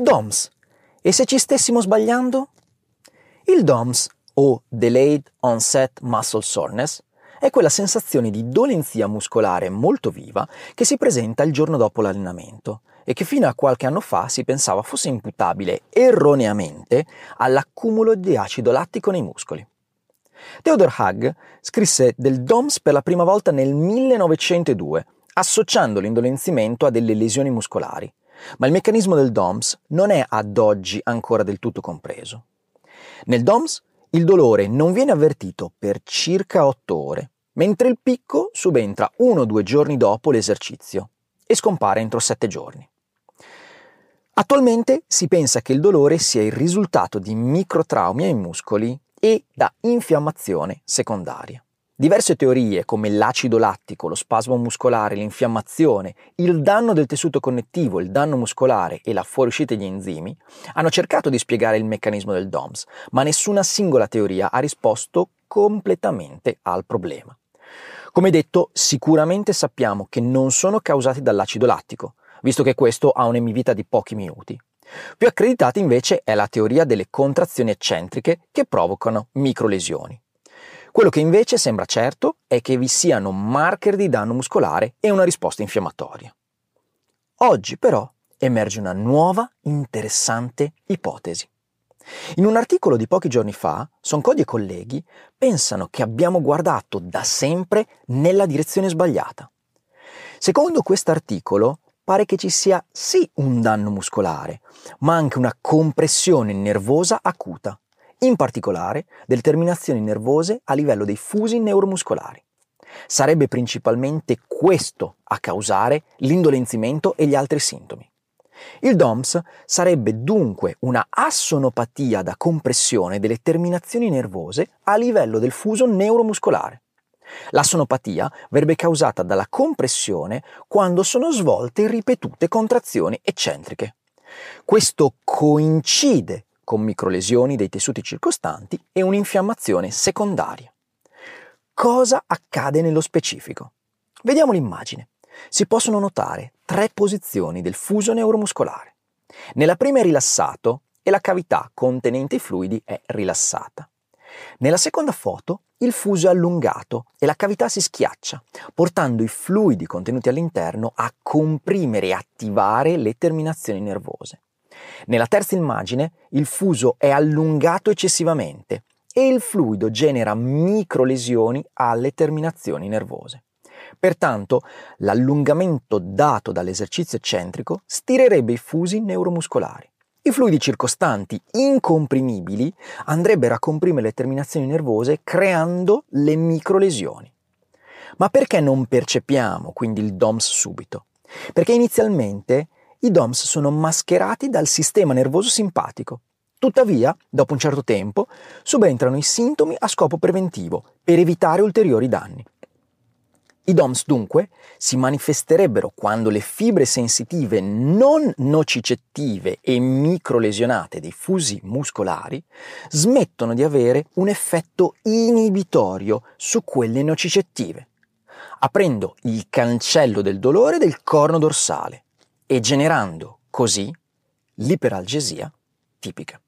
DOMS. E se ci stessimo sbagliando? Il DOMS, o Delayed Onset Muscle Soreness, è quella sensazione di dolenzia muscolare molto viva che si presenta il giorno dopo l'allenamento e che fino a qualche anno fa si pensava fosse imputabile erroneamente all'accumulo di acido lattico nei muscoli. Theodor Hug scrisse del DOMS per la prima volta nel 1902, associando l'indolenzimento a delle lesioni muscolari, ma il meccanismo del DOMS non è ad oggi ancora del tutto compreso. Nel DOMS il dolore non viene avvertito per circa 8 ore, mentre il picco subentra 1 o 2 giorni dopo l'esercizio e scompare entro 7 giorni. Attualmente si pensa che il dolore sia il risultato di microtraumi ai muscoli e da infiammazione secondaria. Diverse teorie come l'acido lattico, lo spasmo muscolare, l'infiammazione, il danno del tessuto connettivo, il danno muscolare e la fuoriuscita degli enzimi hanno cercato di spiegare il meccanismo del DOMS, ma nessuna singola teoria ha risposto completamente al problema. Come detto, sicuramente sappiamo che non sono causati dall'acido lattico, visto che questo ha un'emivita di pochi minuti. Più accreditata invece è la teoria delle contrazioni eccentriche che provocano microlesioni. Quello che invece sembra certo è che vi siano marker di danno muscolare e una risposta infiammatoria. Oggi però emerge una nuova interessante ipotesi. In un articolo di pochi giorni fa, Soncodi e colleghi pensano che abbiamo guardato da sempre nella direzione sbagliata. Secondo quest'articolo pare che ci sia sì un danno muscolare, ma anche una compressione nervosa acuta, in particolare delle terminazioni nervose a livello dei fusi neuromuscolari. Sarebbe principalmente questo a causare l'indolenzimento e gli altri sintomi. Il DOMS sarebbe dunque una assonopatia da compressione delle terminazioni nervose a livello del fuso neuromuscolare. L'assonopatia verrebbe causata dalla compressione quando sono svolte ripetute contrazioni eccentriche. Questo coincide con microlesioni dei tessuti circostanti e un'infiammazione secondaria. Cosa accade nello specifico? Vediamo l'immagine. Si possono notare 3 posizioni del fuso neuromuscolare. Nella prima è rilassato e la cavità contenente i fluidi è rilassata. Nella seconda foto il fuso è allungato e la cavità si schiaccia, portando i fluidi contenuti all'interno a comprimere e attivare le terminazioni nervose. Nella terza immagine il fuso è allungato eccessivamente e il fluido genera microlesioni alle terminazioni nervose. Pertanto, l'allungamento dato dall'esercizio eccentrico stirerebbe i fusi neuromuscolari. I fluidi circostanti incomprimibili andrebbero a comprimere le terminazioni nervose creando le microlesioni. Ma perché non percepiamo quindi il DOMS subito? Perché inizialmente i DOMS sono mascherati dal sistema nervoso simpatico. Tuttavia, dopo un certo tempo, subentrano i sintomi a scopo preventivo, per evitare ulteriori danni. I DOMS, dunque, si manifesterebbero quando le fibre sensitive non nocicettive e microlesionate dei fusi muscolari smettono di avere un effetto inibitorio su quelle nocicettive, aprendo il cancello del dolore del corno dorsale e generando così l'iperalgesia tipica.